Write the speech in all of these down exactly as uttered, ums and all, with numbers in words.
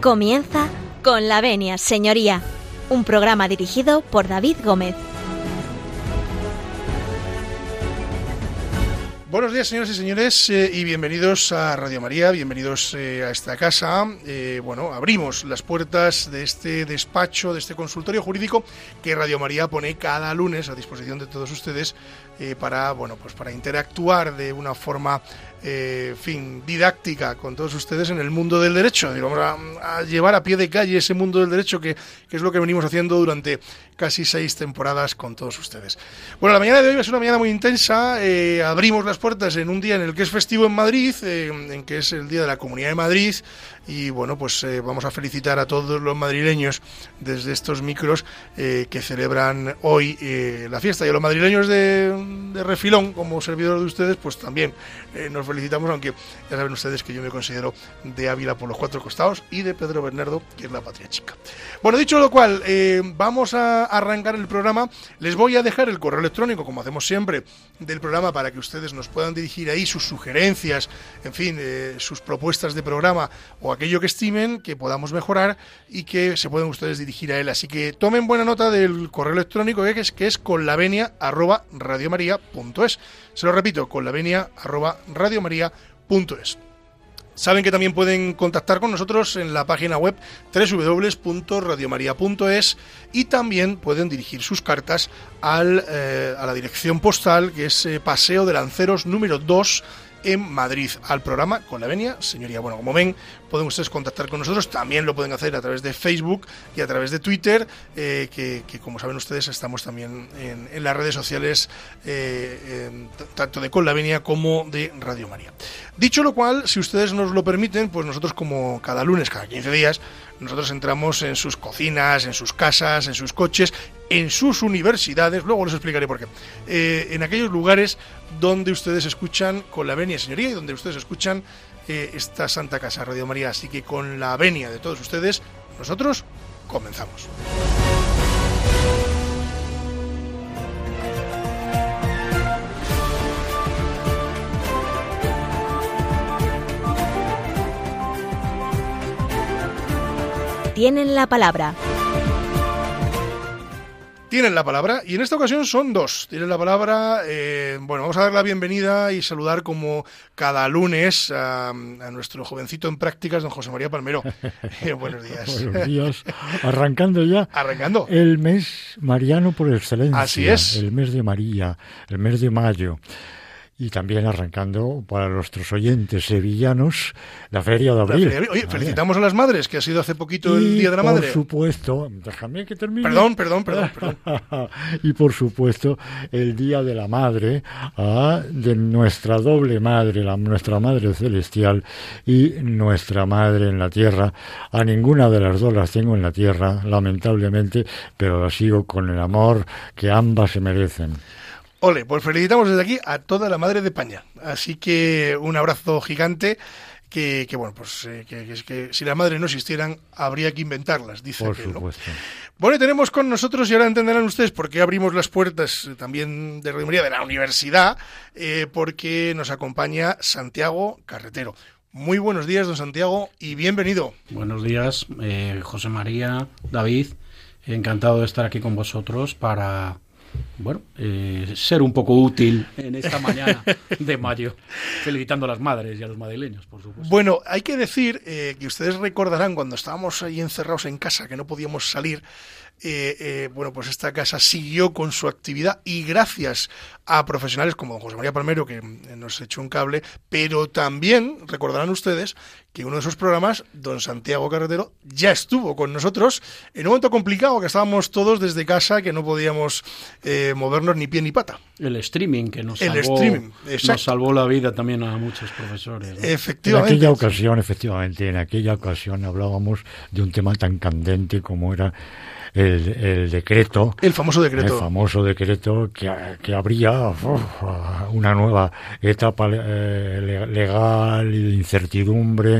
Comienza con la venia, señoría, un programa dirigido por David Gómez. Buenos días, señoras y señores, eh, y bienvenidos a Radio María, bienvenidos eh, a esta casa. Eh, bueno, abrimos las puertas de este despacho, de este consultorio jurídico que Radio María pone cada lunes a disposición de todos ustedes eh, para, bueno, pues para interactuar de una forma Eh, fin, didáctica con todos ustedes en el mundo del derecho. Vamos a, a llevar a pie de calle ese mundo del derecho que, que es lo que venimos haciendo durante casi seis temporadas con todos ustedes. Bueno, la mañana de hoy va a ser una mañana muy intensa. Eh, abrimos las puertas en un día en el que es festivo en Madrid, eh, en que es el Día de la Comunidad de Madrid, y bueno, pues eh, vamos a felicitar a todos los madrileños desde estos micros eh, que celebran hoy eh, la fiesta, y a los madrileños de, de refilón, como servidor de ustedes, pues también eh, nos felicitamos, aunque ya saben ustedes que yo me considero de Ávila por los cuatro costados y de Pedro Bernardo, que es la patria chica. Bueno, dicho lo cual, eh, vamos a arrancar el programa. Les voy a dejar el correo electrónico, como hacemos siempre, del programa para que ustedes nos puedan dirigir ahí sus sugerencias, en fin, eh, sus propuestas de programa o aquello que estimen que podamos mejorar y que se pueden ustedes dirigir a él. Así que tomen buena nota del correo electrónico, que es, que es conlavenia arroba radiomaria punto es. Se lo repito, conlavenia arroba radiomaria punto es. Saben que también pueden contactar con nosotros en la página web doble u doble u doble u punto radiomaria punto es, y también pueden dirigir sus cartas al, eh, a la dirección postal, que es eh, Paseo de Lanceros número dos, en Madrid, al programa Con la Venia, señoría. Bueno, como ven, pueden ustedes contactar con nosotros. También lo pueden hacer a través de Facebook y a través de Twitter, eh, que, que como saben ustedes, estamos también en, en las redes sociales, eh, en, tanto de Con la Venia como de Radio María. Dicho lo cual, si ustedes nos lo permiten, pues nosotros, como cada lunes, cada quince días, nosotros entramos en sus cocinas, en sus casas, en sus coches, en sus universidades, luego les explicaré por qué, eh, en aquellos lugares donde ustedes escuchan Con la Venia, señoría, y donde ustedes escuchan eh, esta Santa Casa, Radio María. Así que con la venia de todos ustedes, nosotros comenzamos. Tienen la palabra. Tienen la palabra, y en esta ocasión son dos. Tienen la palabra, eh, bueno, vamos a dar la bienvenida y saludar como cada lunes a, a nuestro jovencito en prácticas, don José María Palmero. Eh, buenos días. Buenos días. Arrancando ya. Arrancando. El mes mariano por excelencia. Así es. El mes de María, el mes de mayo. Y también arrancando para nuestros oyentes sevillanos la Feria de Abril. Feria de Abril. Oye, felicitamos a las madres, que ha sido hace poquito y el Día de la Madre. Por supuesto, déjame que termine. Perdón, perdón, perdón. perdón. Y por supuesto, el Día de la Madre, ¿ah? de nuestra doble madre, la, nuestra Madre Celestial y nuestra Madre en la Tierra. A ninguna de las dos las tengo en la Tierra, lamentablemente, pero las sigo con el amor que ambas se merecen. Ole, pues felicitamos desde aquí a toda la madre de España. Así que un abrazo gigante. Que, que bueno, pues eh, que, que, que si las madres no existieran, habría que inventarlas, dice. Por supuesto. Bueno, y tenemos con nosotros, y ahora entenderán ustedes por qué abrimos las puertas eh, también de Radio María, de la universidad, eh, porque nos acompaña Santiago Carretero. Muy buenos días, don Santiago, y bienvenido. Buenos días, eh, José María, David. Encantado de estar aquí con vosotros para... Bueno, eh, ser un poco útil en esta mañana de mayo, felicitando a las madres y a los madrileños, por supuesto. Bueno, hay que decir eh, que ustedes recordarán cuando estábamos ahí encerrados en casa, que no podíamos salir, eh, eh, bueno, pues esta casa siguió con su actividad, y gracias a profesionales como don José María Palmero, que nos echó un cable, pero también recordarán ustedes que uno de esos programas, don Santiago Carretero, ya estuvo con nosotros en un momento complicado, que estábamos todos desde casa, que no podíamos eh, movernos ni pie ni pata. El streaming, que nos, el salvó, streaming, nos salvó la vida también a muchos profesores, ¿no? Efectivamente. En aquella ocasión, efectivamente, en aquella ocasión hablábamos de un tema tan candente como era el, el decreto. El famoso decreto. El famoso decreto que, que abría uf, una nueva etapa eh, legal y de incertidumbre.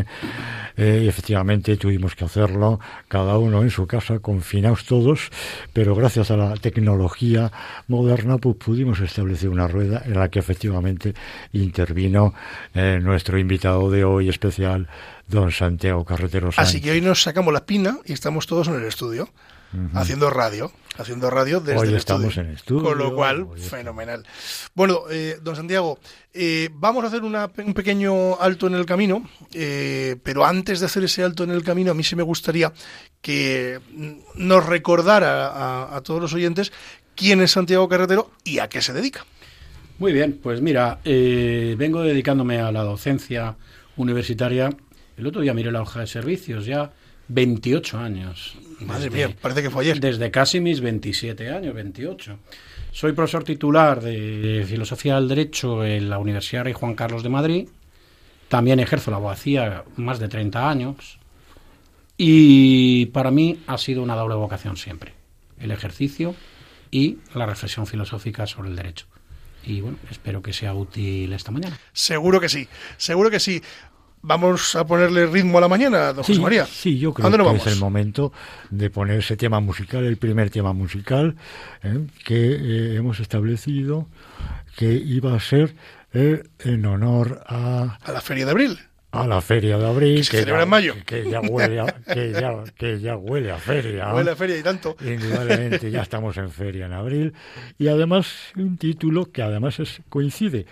eh, y efectivamente tuvimos que hacerlo cada uno en su casa, confinados todos, pero gracias a la tecnología moderna pues pudimos establecer una rueda en la que efectivamente intervino eh, nuestro invitado de hoy especial, don Santiago Carretero Sánchez. Así que hoy nos sacamos la espina y estamos todos en el estudio. Uh-huh. Haciendo radio, haciendo radio desde hoy el estamos estudio, en el estudio, con lo cual fenomenal. Bueno, eh, don Santiago, eh, vamos a hacer una, un pequeño alto en el camino, eh, pero antes de hacer ese alto en el camino, a mí sí me gustaría que nos recordara a, a todos los oyentes quién es Santiago Carretero y a qué se dedica. Muy bien, pues mira, eh, vengo dedicándome a la docencia universitaria. El otro día miré la hoja de servicios, ya veintiocho años. Madre desde, mía, parece que fue ayer. Desde casi mis veintisiete años, veintiocho. Soy profesor titular de Filosofía del Derecho en la Universidad Rey Juan Carlos de Madrid. También ejerzo la abogacía más de treinta años. Y para mí ha sido una doble vocación siempre. El ejercicio y la reflexión filosófica sobre el derecho. Y bueno, espero que sea útil esta mañana. Seguro que sí, seguro que sí. Vamos a ponerle ritmo a la mañana, don sí, José María. Sí, yo creo que vamos? es el momento de poner ese tema musical, el primer tema musical eh, que eh, hemos establecido que iba a ser eh, en honor a... A la Feria de Abril. A la Feria de Abril. Que se que celebra ya, en mayo. Que ya huele a, que ya, que ya huele a feria. Huele a feria y tanto. Indudablemente ya estamos en feria en abril. Y además un título que además es, coincide...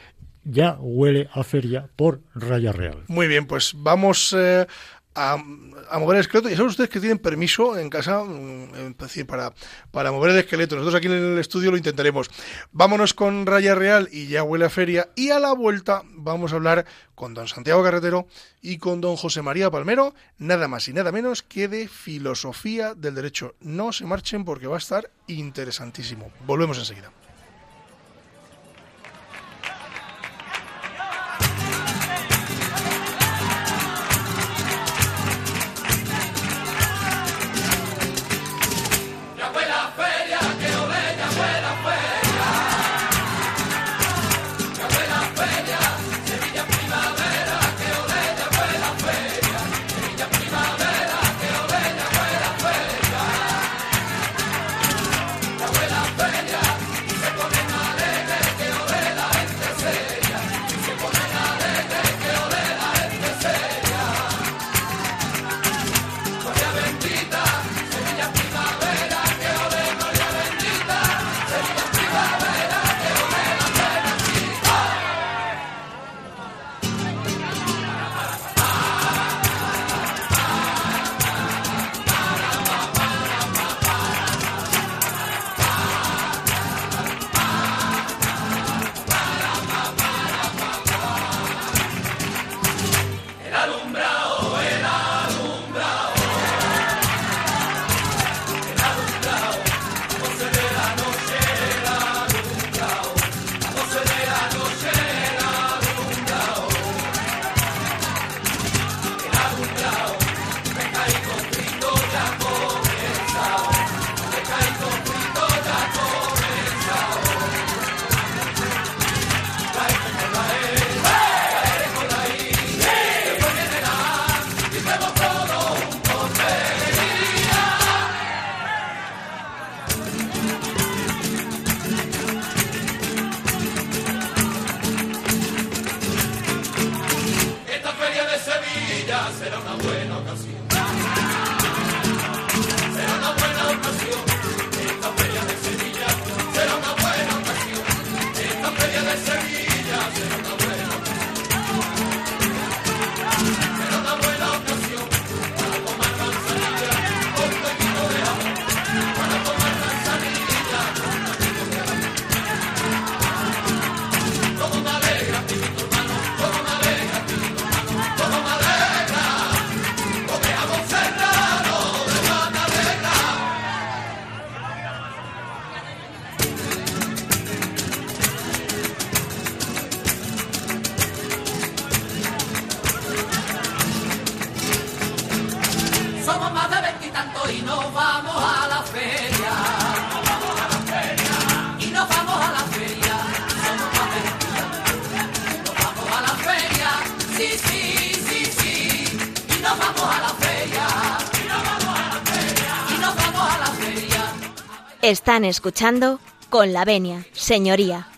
Ya huele a feria por Raya Real. Muy bien, pues vamos eh, a, a mover el esqueleto. Y saben ustedes que tienen permiso en casa para, para mover el esqueleto. Nosotros aquí en el estudio lo intentaremos. Vámonos con Raya Real y Ya huele a feria. Y a la vuelta vamos a hablar con don Santiago Carretero y con don José María Palmero. Nada más y nada menos que de filosofía del derecho. No se marchen porque va a estar interesantísimo. Volvemos enseguida. ¡Vamos! Están escuchando Con la venia, señoría.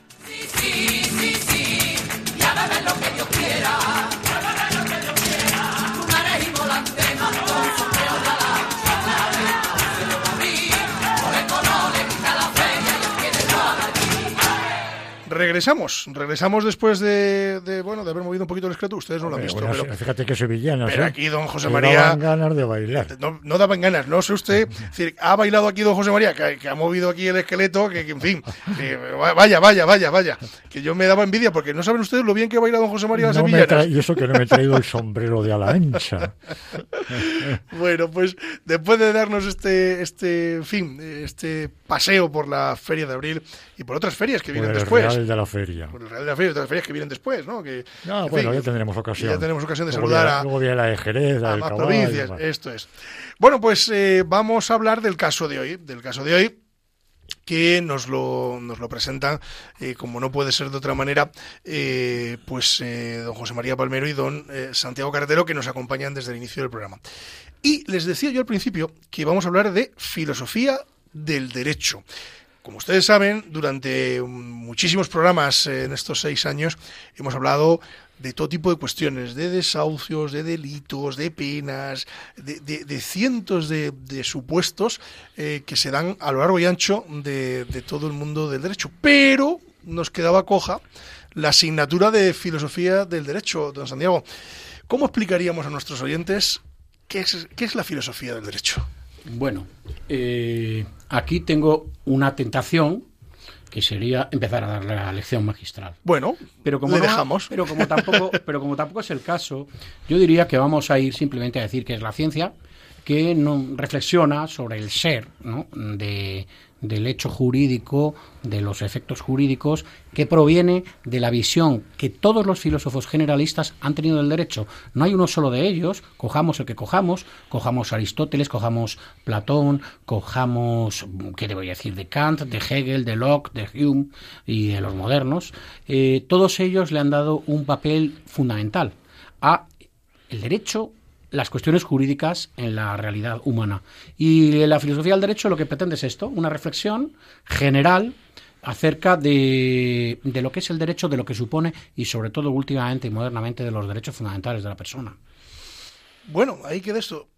Regresamos, regresamos después de, de bueno de haber movido un poquito el escroto. Ustedes no lo han visto, bueno, pero fíjate que sevillanos. Pero ¿eh? Aquí don José María daban ganas de bailar. No, no daban ganas, no sé usted. Es decir, ha bailado aquí don José María, que, que ha movido aquí el esqueleto, que, que en fin, que, vaya, vaya, vaya, vaya. Que yo me daba envidia porque no saben ustedes lo bien que baila don José María las no sevillanas. Y eso que no me he traído el sombrero de ala ancha. Bueno, pues después de darnos este, este, en fin, este paseo por la Feria de Abril y por otras ferias que por vienen después. Real de la feria. Por el Real de la Feria, de las ferias que vienen después, ¿no? Que, ah, bueno, fin, ya tendremos ocasión. Ya tenemos ocasión de luego saludar a... Luego viene la de Jerez, la a del más Cabal, provincias, y esto es. Bueno, pues eh, vamos a hablar del caso de hoy, del caso de hoy, que nos lo, nos lo presentan, eh, como no puede ser de otra manera, eh, pues eh, don José María Palmero y don eh, Santiago Carretero, que nos acompañan desde el inicio del programa. Y les decía yo al principio que vamos a hablar de filosofía del derecho. Como ustedes saben, durante muchísimos programas en estos seis años hemos hablado de todo tipo de cuestiones, de desahucios, de delitos, de penas, de, de, de cientos de, de supuestos eh, que se dan a lo largo y ancho de, de todo el mundo del derecho. Pero nos quedaba coja la asignatura de filosofía del derecho, don Santiago. ¿Cómo explicaríamos a nuestros oyentes qué es, qué es la filosofía del derecho? Bueno, eh, aquí tengo una tentación que sería empezar a dar la lección magistral. Bueno, pero como le no, dejamos. Pero como, tampoco, pero como tampoco es el caso, yo diría que vamos a ir simplemente a decir que es la ciencia que no reflexiona sobre el ser, ¿no? de, del hecho jurídico, de los efectos jurídicos, que proviene de la visión que todos los filósofos generalistas han tenido del derecho. No hay uno solo de ellos, cojamos el que cojamos, cojamos Aristóteles, cojamos Platón, cojamos, ¿qué debo decir?, de Kant, de Hegel, de Locke, de Hume y de los modernos. Eh, todos ellos le han dado un papel fundamental a el derecho, las cuestiones jurídicas en la realidad humana. Y la filosofía del derecho lo que pretende es esto, una reflexión general acerca de, de lo que es el derecho, de lo que supone y sobre todo últimamente y modernamente de los derechos fundamentales de la persona. Bueno, ahí queda esto.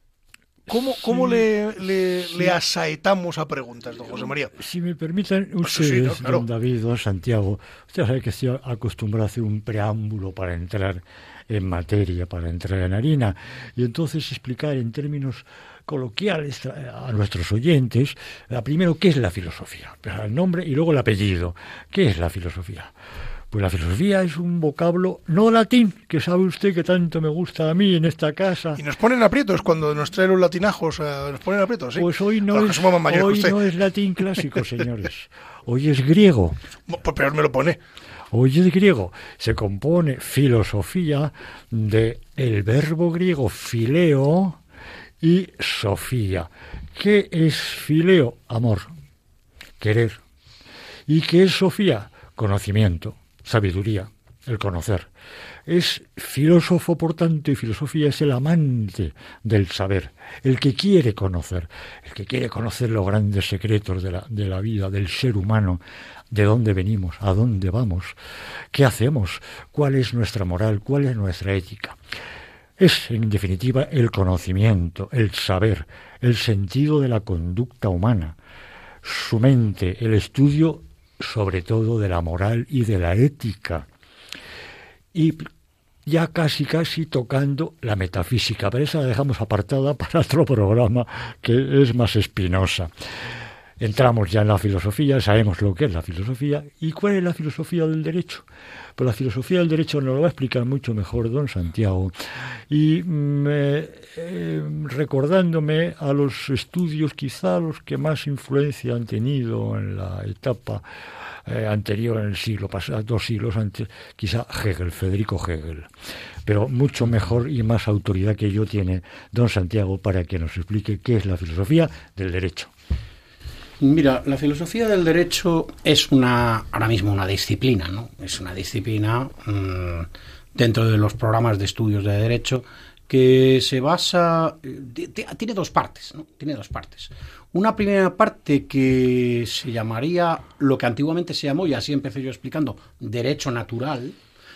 ¿Cómo, cómo sí, le, le, sí. le asaetamos a preguntas, don José María? Si me permiten ustedes, sí, no, claro. don David, don Santiago, ustedes saben que estoy acostumbrado a hacer un preámbulo para entrar en materia, para entrar en harina, y entonces explicar en términos coloquiales a nuestros oyentes, primero, ¿qué es la filosofía? El nombre y luego el apellido. ¿Qué es la filosofía? Pues la filosofía es un vocablo no latín, que sabe usted que tanto me gusta a mí en esta casa. Y nos ponen aprietos cuando nos traen los latinajos, nos ponen aprietos, ¿sí? Pues hoy no, es, hoy no es latín clásico, señores. Hoy es griego. Pues peor me lo pone. Hoy es griego. Se compone filosofía de el verbo griego phileo y sofía. ¿Qué es phileo? Amor, querer. ¿Y qué es sofía? Conocimiento. Sabiduría, el conocer. Es filósofo, por tanto, y filosofía es el amante del saber, el que quiere conocer, el que quiere conocer los grandes secretos de la, de la vida, del ser humano, de dónde venimos, a dónde vamos, qué hacemos, cuál es nuestra moral, cuál es nuestra ética. Es, en definitiva, el conocimiento, el saber, el sentido de la conducta humana, su mente, el estudio sobre todo de la moral y de la ética, y ya casi casi tocando la metafísica, pero esa la dejamos apartada para otro programa que es más espinosa. Entramos ya en la filosofía, sabemos lo que es la filosofía, ¿y cuál es la filosofía del derecho? Pues la filosofía del derecho nos lo va a explicar mucho mejor don Santiago, y me, eh, recordándome a los estudios quizá los que más influencia han tenido en la etapa eh, anterior, en el siglo pasado, dos siglos antes, quizá Hegel, Federico Hegel, pero mucho mejor y más autoridad que yo tiene don Santiago para que nos explique qué es la filosofía del derecho. Mira, la filosofía del derecho es una, ahora mismo una disciplina, ¿no? Es una disciplina mmm, dentro de los programas de estudios de derecho que se basa, tiene dos partes, ¿no? Tiene dos partes. Una primera parte que se llamaría lo que antiguamente se llamó, y así empecé yo explicando, derecho natural,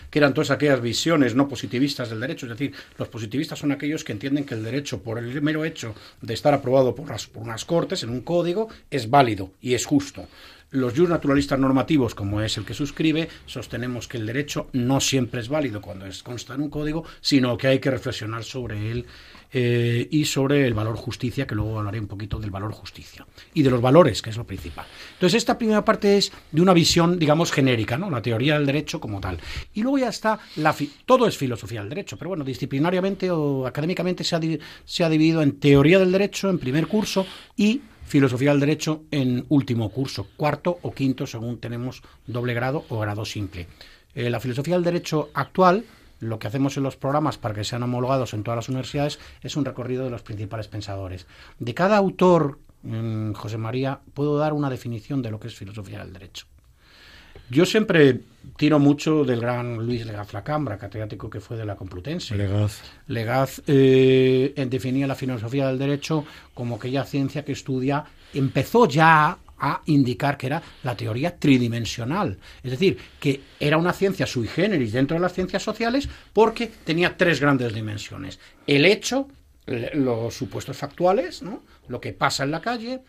que eran todas aquellas visiones no positivistas del derecho, es decir, los positivistas son aquellos que entienden que el derecho, por el mero hecho de estar aprobado por, las, por unas cortes en un código, es válido y es justo. Los justnaturalistas normativos, como es el que suscribe, sostenemos que el derecho no siempre es válido cuando es, consta en un código, sino que hay que reflexionar sobre él eh, y sobre el valor justicia, que luego hablaré un poquito del valor justicia y de los valores, que es lo principal. Entonces, esta primera parte es de una visión, digamos, genérica, ¿no? La teoría del derecho como tal. Y luego ya está, la todo es filosofía del derecho, pero bueno, disciplinariamente o académicamente se ha, se ha dividido en teoría del derecho en primer curso y filosofía del derecho en último curso, cuarto o quinto, según tenemos doble grado o grado simple. Eh, la filosofía del derecho actual, lo que hacemos en los programas para que sean homologados en todas las universidades, es un recorrido de los principales pensadores. De cada autor, mmm, José María, puedo dar una definición de lo que es filosofía del derecho. Yo siempre tiro mucho del gran Luis Legaz Lacambra, catedrático que fue de la Complutense. Legaz. Legaz eh, definía la filosofía del derecho como aquella ciencia que estudia, empezó ya a indicar que era la teoría tridimensional. Es decir, que era una ciencia sui generis dentro de las ciencias sociales porque tenía tres grandes dimensiones. El hecho, los supuestos factuales, ¿no? Lo que pasa en la calle.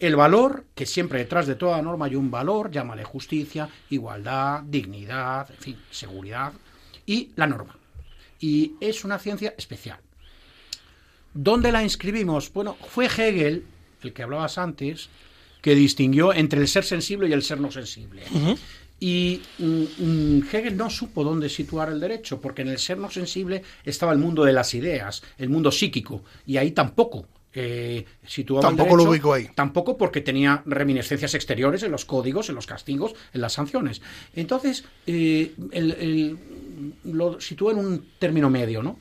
El valor, que siempre detrás de toda norma hay un valor, llámale justicia, igualdad, dignidad, en fin, seguridad, y la norma. Y es una ciencia especial. ¿Dónde la inscribimos? Bueno, fue Hegel, el que hablabas antes, que distinguió entre el ser sensible y el ser no sensible. Uh-huh. Y um, Hegel no supo dónde situar el derecho, porque en el ser no sensible estaba el mundo de las ideas, el mundo psíquico, y ahí tampoco. Eh, tampoco derecho, lo ubico ahí. Tampoco, porque tenía reminiscencias exteriores en los códigos, en los castigos, en las sanciones. Entonces, eh, el, el, lo situó en un término medio, ¿no?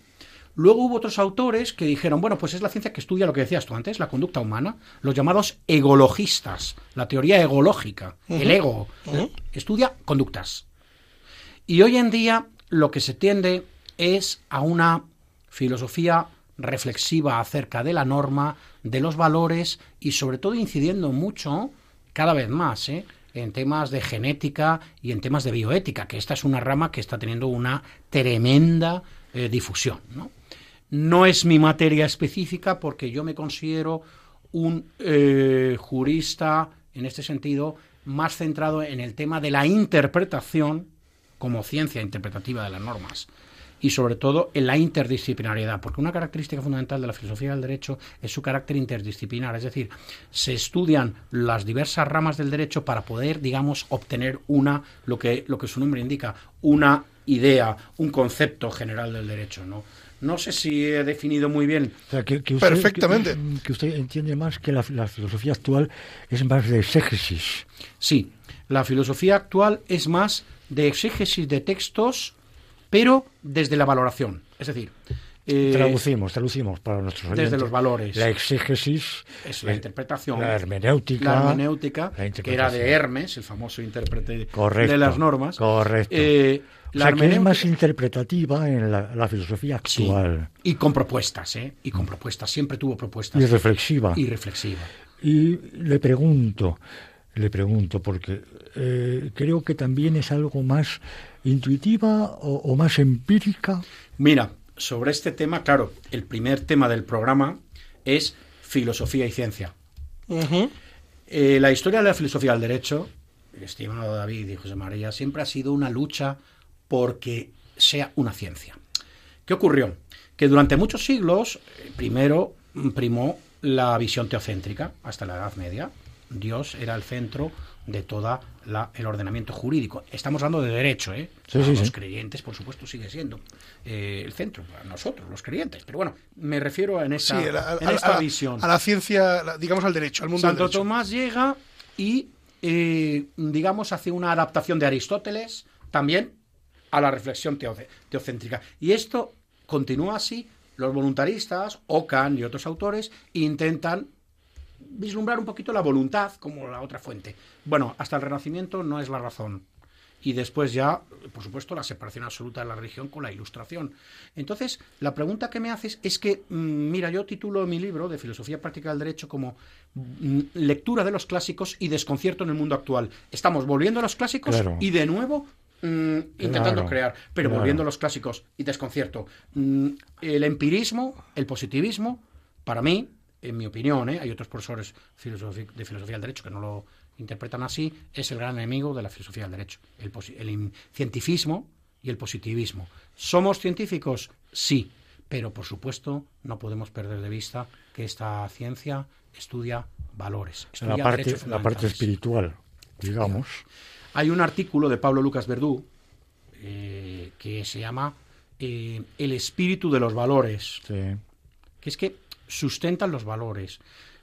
Luego hubo otros autores que dijeron, bueno, pues es la ciencia que estudia lo que decías tú antes, la conducta humana, los llamados egologistas, la teoría egológica, uh-huh. el ego, uh-huh. estudia conductas. Y hoy en día lo que se tiende es a una filosofía reflexiva acerca de la norma, de los valores y sobre todo incidiendo mucho, cada vez más, ¿eh? en temas de genética y en temas de bioética, que esta es una rama que está teniendo una tremenda eh, difusión, ¿no? No es mi materia específica porque yo me considero un eh, jurista, en este sentido, más centrado en el tema de la interpretación como ciencia interpretativa de las normas. Y sobre todo en la interdisciplinariedad, porque una característica fundamental de la filosofía del derecho es su carácter interdisciplinar, es decir, se estudian las diversas ramas del derecho para poder, digamos, obtener una, lo que, lo que su nombre indica, una idea, un concepto general del derecho, ¿no? No sé si he definido muy bien. O sea, que, que usted, perfectamente. Que, que usted entiende más que la, la filosofía actual es más de exégesis. Sí, la filosofía actual es más de exégesis de textos, pero desde la valoración, es decir... Eh, traducimos, traducimos para nuestros oyentes. Desde los valores. La exégesis. Es la, la interpretación. La hermenéutica. La hermenéutica, la que era de Hermes, el famoso intérprete correcto, de las normas. Correcto. Eh, la o sea, hermenéutica... que es más interpretativa en la, la filosofía actual. Sí, y con propuestas, ¿eh? Y con propuestas, siempre tuvo propuestas. Y reflexiva. Y reflexiva. Y le pregunto... Le pregunto, porque eh, creo que también es algo más intuitiva o, o más empírica. Mira, sobre este tema, claro, el primer tema del programa es filosofía y ciencia. Uh-huh. Eh, la historia de la filosofía del derecho, estimado David y José María, siempre ha sido una lucha porque sea una ciencia. ¿Qué ocurrió? Que durante muchos siglos, primero primó la visión teocéntrica, hasta la Edad Media. Dios era el centro de todo el ordenamiento jurídico. Estamos hablando de derecho, ¿eh? Sí, sí, los sí. creyentes, por supuesto, sigue siendo eh, el centro, para nosotros, los creyentes. Pero bueno, me refiero a en esta, sí, la, en a, esta a, visión. A la ciencia, digamos al derecho, al mundo del derecho. Santo Tomás llega y, eh, digamos, hace una adaptación de Aristóteles también a la reflexión teocéntrica. Y esto continúa así. Los voluntaristas, Kant y otros autores, intentan vislumbrar un poquito la voluntad como la otra fuente. Bueno, hasta el Renacimiento no es la razón. y después ya, por supuesto, la separación absoluta de la religión con la Ilustración. Entonces, la pregunta que me haces es que, mira, yo titulo mi libro de Filosofía Práctica del Derecho como Lectura de los Clásicos y Desconcierto en el Mundo Actual. Estamos volviendo a los clásicos claro. y de nuevo mmm, intentando claro. crear, pero claro. volviendo a los clásicos y desconcierto. El empirismo, el positivismo, para mí, en mi opinión, ¿eh? Hay otros profesores de Filosofía del Derecho que no lo interpretan así, es el gran enemigo de la filosofía del derecho, el, el cientifismo y el positivismo. ¿Somos científicos? Sí, pero por supuesto no podemos perder de vista que esta ciencia estudia valores, estudia la parte, la parte espiritual, digamos. Hay un artículo de Pablo Lucas Verdú eh, que se llama eh, El espíritu de los valores, sí. que es que sustentan los valores.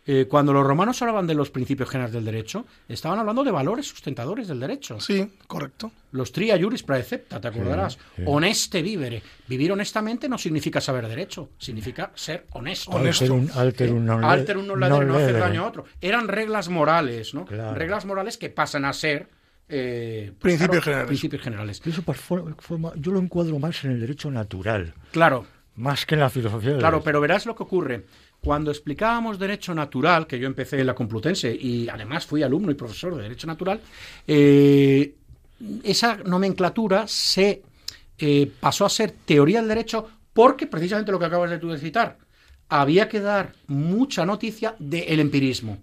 Eh, cuando los romanos hablaban de los principios generales del derecho, estaban hablando de valores sustentadores del derecho. Sí, correcto. Los tria iuris praecepta, te acordarás. Sí, sí. Honeste vivere. Vivir honestamente no significa saber derecho, significa ser honesto. Alterum alter non ladere, no hacer daño a otro. Eran reglas morales, ¿no? Claro. Reglas morales que pasan a ser eh, pues, principios, claro, generales. principios generales. Eso por forma, yo lo encuadro más en el derecho natural. Claro. Más que en la filosofía del Claro, derecho. Pero verás lo que ocurre. Cuando explicábamos derecho natural, que yo empecé en la Complutense y además fui alumno y profesor de derecho natural, eh, esa nomenclatura se eh, pasó a ser teoría del derecho porque, precisamente lo que acabas de tú de citar, había que dar mucha noticia del empirismo,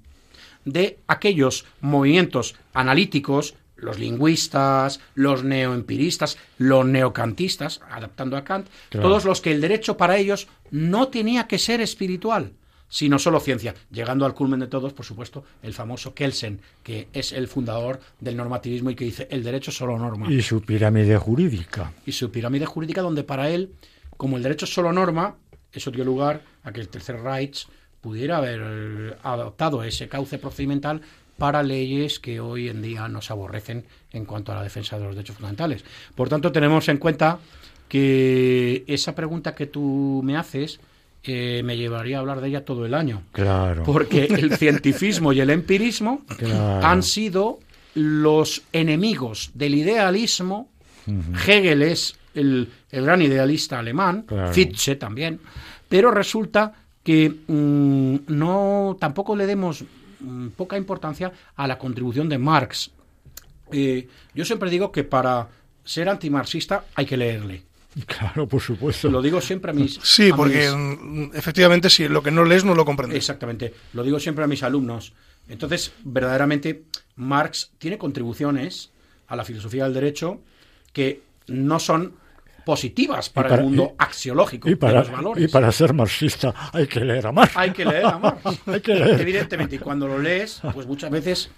de aquellos movimientos analíticos, los lingüistas, los neoempiristas, los neocantistas, adaptando a Kant, claro. todos los que el derecho para ellos no tenía que ser espiritual, sino solo ciencia. Llegando al culmen de todos, por supuesto, el famoso Kelsen, que es el fundador del normativismo y que dice el derecho solo norma. Y su pirámide jurídica. Y su pirámide jurídica, donde para él, como el derecho solo norma, eso dio lugar a que el Tercer Reich pudiera haber adoptado ese cauce procedimental para leyes que hoy en día nos aborrecen en cuanto a la defensa de los derechos fundamentales. Por tanto, tenemos en cuenta que esa pregunta que tú me haces eh, me llevaría a hablar de ella todo el año. Claro. Porque el cientifismo y el empirismo claro. han sido los enemigos del idealismo. Uh-huh. Hegel es el, el gran idealista alemán, claro. Fichte también, pero resulta que mmm, no tampoco le demos poca importancia a la contribución de Marx. Eh, yo siempre digo que para ser antimarxista hay que leerle. Claro, por supuesto. Lo digo siempre a mis... Sí, a porque mis... efectivamente si lo que no lees no lo comprendes. Exactamente. Lo digo siempre a mis alumnos. Entonces, verdaderamente, Marx tiene contribuciones a la filosofía del derecho que no son positivas para, para el mundo y, axiológico y para, de los valores. Y para ser marxista hay que leer a Marx. Hay que leer a Marx. hay que leer. Evidentemente, y cuando lo lees, pues muchas veces,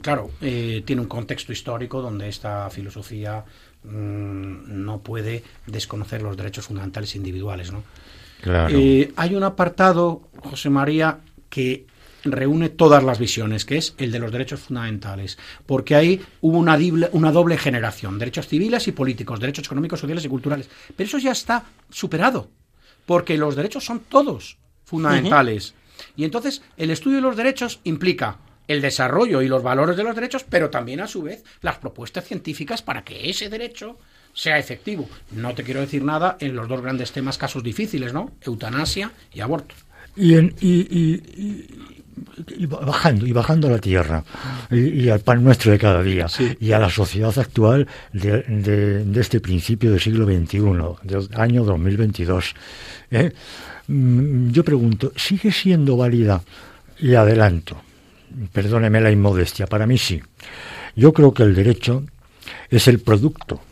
claro, eh, tiene un contexto histórico donde esta filosofía mmm, no puede desconocer los derechos fundamentales individuales, ¿no? Claro. Eh, hay un apartado, José María, que reúne todas las visiones, que es el de los derechos fundamentales, porque ahí hubo una, dible, una doble generación, derechos civiles y políticos, derechos económicos, sociales y culturales, pero eso ya está superado, porque los derechos son todos fundamentales. Uh-huh. Y entonces el estudio de los derechos implica el desarrollo y los valores de los derechos, pero también a su vez las propuestas científicas para que ese derecho sea efectivo. No te quiero decir nada en los dos grandes temas, casos difíciles, ¿no? Eutanasia y aborto. Y, en, y, y, y, y bajando y bajando a la tierra y, y al pan nuestro de cada día sí. y a la sociedad actual de, de, de este principio del siglo veintiuno, del año dos mil veintidós. ¿eh? Yo pregunto, ¿sigue siendo válida? Y adelanto, perdóneme la inmodestia, para mí sí. Yo creo que el derecho es el producto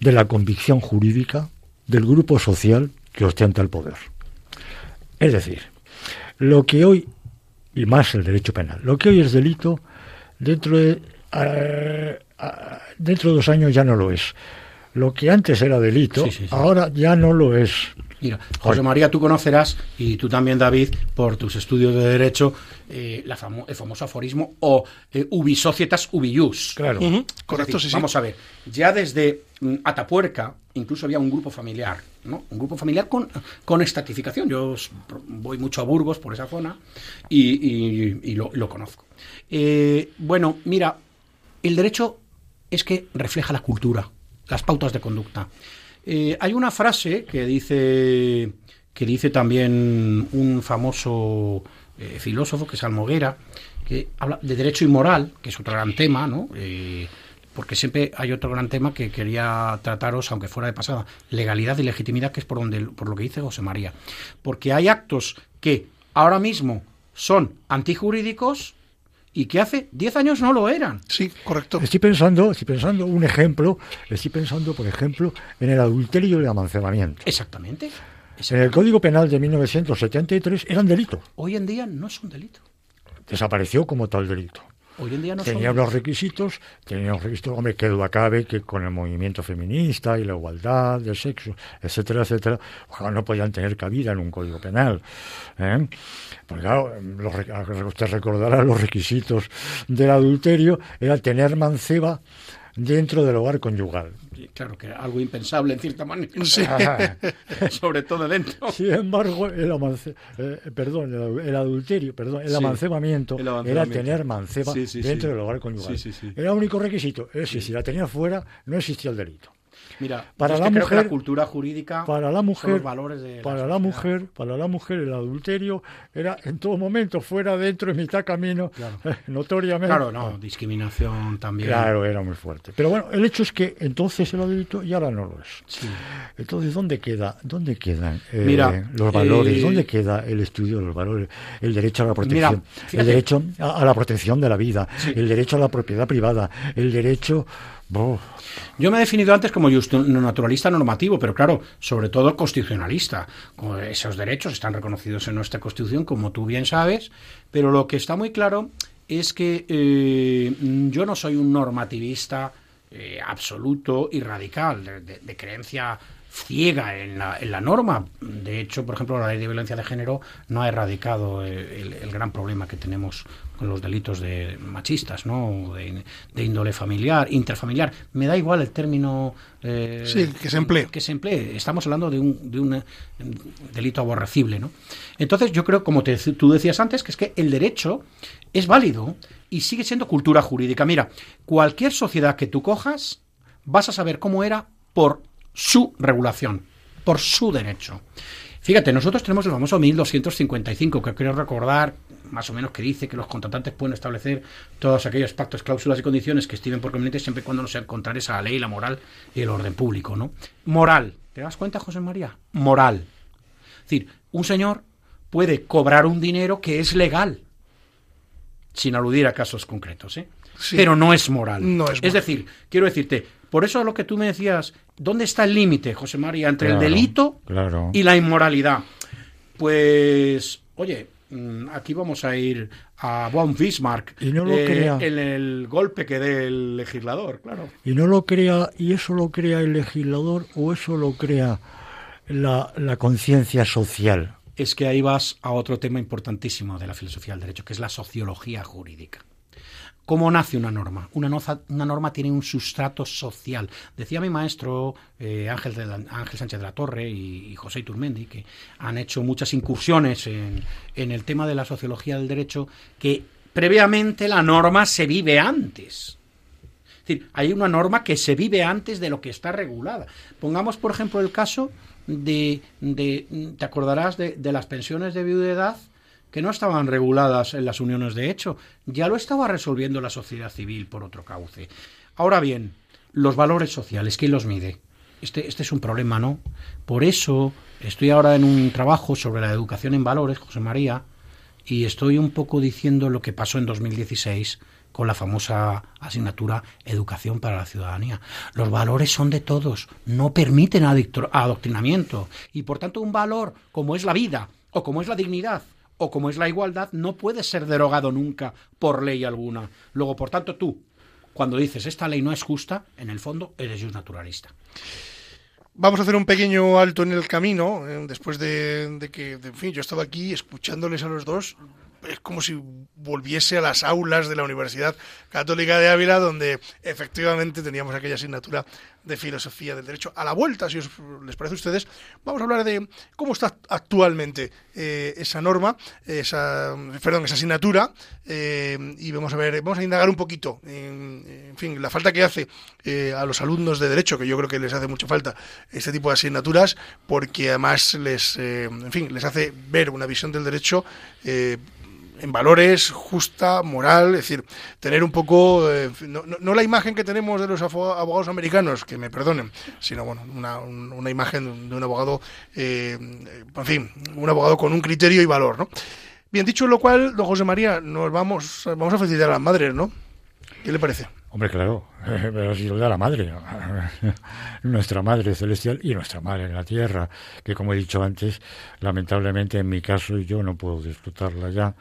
de la convicción jurídica del grupo social que ostenta el poder. Es decir, lo que hoy, y más el derecho penal, lo que hoy es delito, dentro de, uh, uh, dentro de dos años ya no lo es. Lo que antes era delito, sí, sí, sí. ahora ya no lo es. Mira, José María, tú conocerás, y tú también, David, por tus estudios de Derecho, eh, la famo- el famoso aforismo o eh, ubi societas ubi ius. Claro, uh-huh. correcto, decir, sí, Vamos sí. a ver, ya desde Atapuerca, incluso había un grupo familiar, ¿no? Un grupo familiar con, con estratificación. Yo voy mucho a Burgos, por esa zona, y, y, y lo, lo conozco. Eh, bueno, mira, el derecho es que refleja la cultura, las pautas de conducta. Eh, hay una frase que dice, que dice también un famoso eh, filósofo, que es Almoguera, que habla de derecho y moral, que es otro gran tema, ¿no? Eh, porque siempre hay otro gran tema que quería trataros, aunque fuera de pasada, legalidad y legitimidad, que es por, donde, por lo que dice José María. Porque hay actos que ahora mismo son antijurídicos y que hace diez años no lo eran. Sí, correcto. Estoy pensando, estoy pensando un ejemplo, estoy pensando, por ejemplo, en el adulterio y el amancebamiento. Exactamente. Exactamente. En el Código Penal de mil novecientos setenta y tres eran delitos. Hoy en día no es un delito. Desapareció como tal delito. Hoy en día no tenía son... los requisitos, tenía los requisitos, hombre, que duda cabe que con el movimiento feminista y la igualdad de sexo, etcétera, etcétera, ojalá no podían tener cabida en un código penal, ¿eh? Porque claro, los, usted recordará los requisitos del adulterio, era tener manceba dentro del hogar conyugal. Claro, que era algo impensable en cierta manera. Sí. Sobre todo dentro. Sin embargo, el, amance, eh, perdón, el, el adulterio, perdón, el, sí, amancebamiento, el amancebamiento era tener manceba, sí, sí, dentro, sí, del hogar conyugal. Sí, sí, sí. Era el único requisito. Es decir, sí, si la tenía fuera, no existía el delito. Mira, para la mujer, creo que la cultura jurídica, para la mujer, los valores de para la, la mujer, para la mujer el adulterio era en todo momento, fuera, dentro, en mitad camino, claro, eh, notoriamente. Claro, no, no, discriminación también. Claro, era muy fuerte. Pero bueno, el hecho es que entonces era delito y ahora no lo es. Sí. Entonces, ¿dónde queda, dónde quedan eh, mira, los valores? Eh, ¿Dónde queda el estudio de los valores? El derecho a la protección, mira, el derecho a, a la protección de la vida, sí, el derecho a la propiedad privada, el derecho... Oh. Yo me he definido antes como naturalista normativo, pero claro, sobre todo constitucionalista. Esos derechos están reconocidos en nuestra Constitución, como tú bien sabes, pero lo que está muy claro es que eh, yo no soy un normativista eh, absoluto y radical, de, de, de creencia ciega en la, en la norma. De hecho, por ejemplo, la ley de violencia de género no ha erradicado el, el, el gran problema que tenemos con los delitos de machistas, ¿no? De, de índole familiar, interfamiliar. Me da igual el término... Eh, sí, que se emplee. Que se emplee. Estamos hablando de un, de un delito aborrecible, ¿no? Entonces, yo creo, como te, tú decías antes, que es que el derecho es válido y sigue siendo cultura jurídica. Mira, cualquier sociedad que tú cojas, vas a saber cómo era por su regulación, por su derecho. Fíjate, nosotros tenemos el famoso mil doscientos cincuenta y cinco, que quiero recordar, más o menos, que dice que los contratantes pueden establecer todos aquellos pactos, cláusulas y condiciones que estimen por conveniente, siempre y cuando no sea contraria a la ley, la moral y el orden público, ¿no? Moral. ¿Te das cuenta, José María? Moral. Es decir, un señor puede cobrar un dinero que es legal, sin aludir a casos concretos, ¿eh? Sí. Pero no es moral. No es moral. Es decir, quiero decirte, por eso lo que tú me decías, ¿dónde está el límite, José María, entre, claro, el delito, claro, y la inmoralidad? Pues, oye, aquí vamos a ir a von Bismarck y no lo eh, crea. En el golpe que dé el legislador, claro. Y no lo crea, y eso lo crea el legislador o eso lo crea la, la conciencia social. Es que ahí vas a otro tema importantísimo de la filosofía del derecho, que es la sociología jurídica. ¿Cómo nace una norma? Una, noza, una norma tiene un sustrato social. Decía mi maestro eh, Ángel, de la, Ángel Sánchez de la Torre y, y José Iturmendi, que han hecho muchas incursiones en, en el tema de la sociología del derecho, que previamente la norma se vive antes. Es decir, hay una norma que se vive antes de lo que está regulada. Pongamos, por ejemplo, el caso de, de te acordarás de, de las pensiones de viudedad, que no estaban reguladas en las uniones de hecho, ya lo estaba resolviendo la sociedad civil por otro cauce. Ahora bien, los valores sociales, ¿quién los mide? Este, este es un problema, ¿no? Por eso estoy ahora en un trabajo sobre la educación en valores, José María, y estoy un poco diciendo lo que pasó en dos mil dieciséis con la famosa asignatura Educación para la Ciudadanía. Los valores son de todos, no permiten adoctrinamiento, y por tanto un valor como es la vida o como es la dignidad o como es la igualdad, no puede ser derogado nunca por ley alguna. Luego, por tanto, tú, cuando dices esta ley no es justa, en el fondo eres un naturalista. Vamos a hacer un pequeño alto en el camino, eh, después de, de que, de, en fin, yo estaba aquí escuchándoles a los dos, es como si volviese a las aulas de la Universidad Católica de Ávila, donde efectivamente teníamos aquella asignatura de filosofía del derecho. A la vuelta, si os, les parece a ustedes, vamos a hablar de cómo está actualmente eh, esa norma, esa, perdón, esa asignatura, eh, y vamos a ver, vamos a indagar un poquito, en, en fin, la falta que hace eh, a los alumnos de derecho, que yo creo que les hace mucha falta este tipo de asignaturas, porque además les, eh, en fin, les hace ver una visión del derecho eh, en valores, justa, moral, es decir, tener un poco, eh, no, no la imagen que tenemos de los abogados americanos, que me perdonen, sino bueno, una, una imagen de un abogado, eh, en fin, un abogado con un criterio y valor, ¿no? Bien, dicho lo cual, don José María, nos vamos, vamos a felicitar a las madres, ¿no? ¿Qué le parece? Hombre, claro, pero si lo da la madre, nuestra madre celestial y nuestra madre en la tierra, que como he dicho antes, lamentablemente en mi caso yo no puedo disfrutarla ya,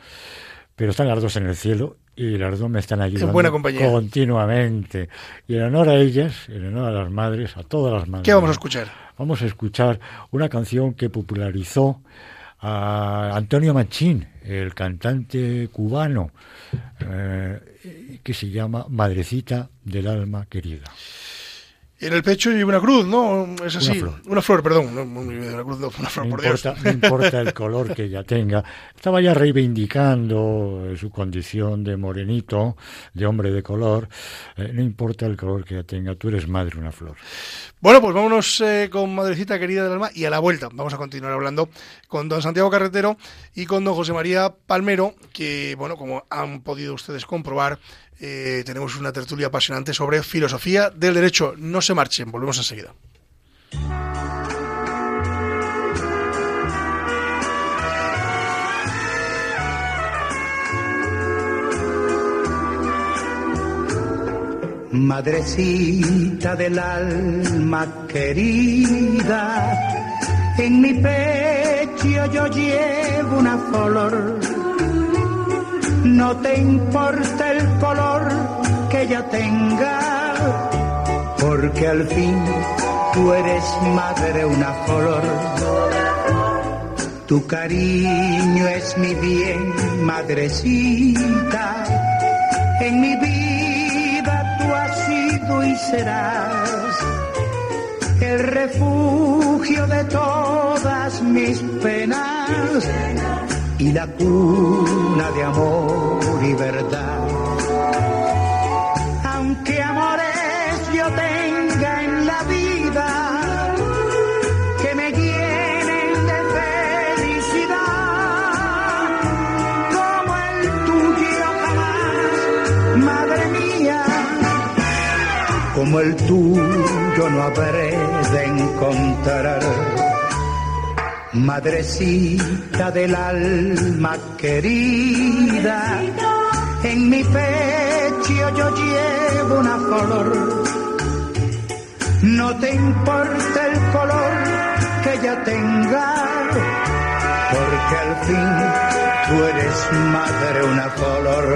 pero están las dos en el cielo y las dos me están ayudando buena compañía. Continuamente. Y en honor a ellas, en honor a las madres, a todas las madres. ¿Qué vamos a escuchar? Vamos a escuchar una canción que popularizó a Antonio Machín, el cantante cubano, eh, que se llama Madrecita del Alma Querida. En el pecho lleva una cruz, ¿no? Es así. Una flor, una flor perdón. No, una cruz, no, una flor, no por importa, Dios. No importa el color que ella tenga. Estaba ya reivindicando su condición de morenito, de hombre de color. Eh, no importa el color que ella tenga, tú eres madre, una flor. Bueno, pues vámonos eh, con Madrecita Querida del Alma y a la vuelta vamos a continuar hablando con don Santiago Carretero y con don José María Palmero, que, bueno, como han podido ustedes comprobar, Eh, tenemos una tertulia apasionante sobre filosofía del derecho. No se marchen, volvemos enseguida. Madrecita del alma querida, en mi pecho yo llevo una flor. No te importa el color que ella tenga, porque al fin tú eres madre una flor. Tu cariño es mi bien, madrecita. En mi vida tú has sido y serás el refugio de todas mis penas y la cuna de amor y verdad. Aunque amores yo tenga en la vida que me llenen de felicidad, como el tuyo jamás, madre mía, como el tuyo no habré de encontrar. Madrecita del alma querida, en mi pecho yo llevo una flor. No te importa el color que ella tenga, porque al fin tú eres madre una flor.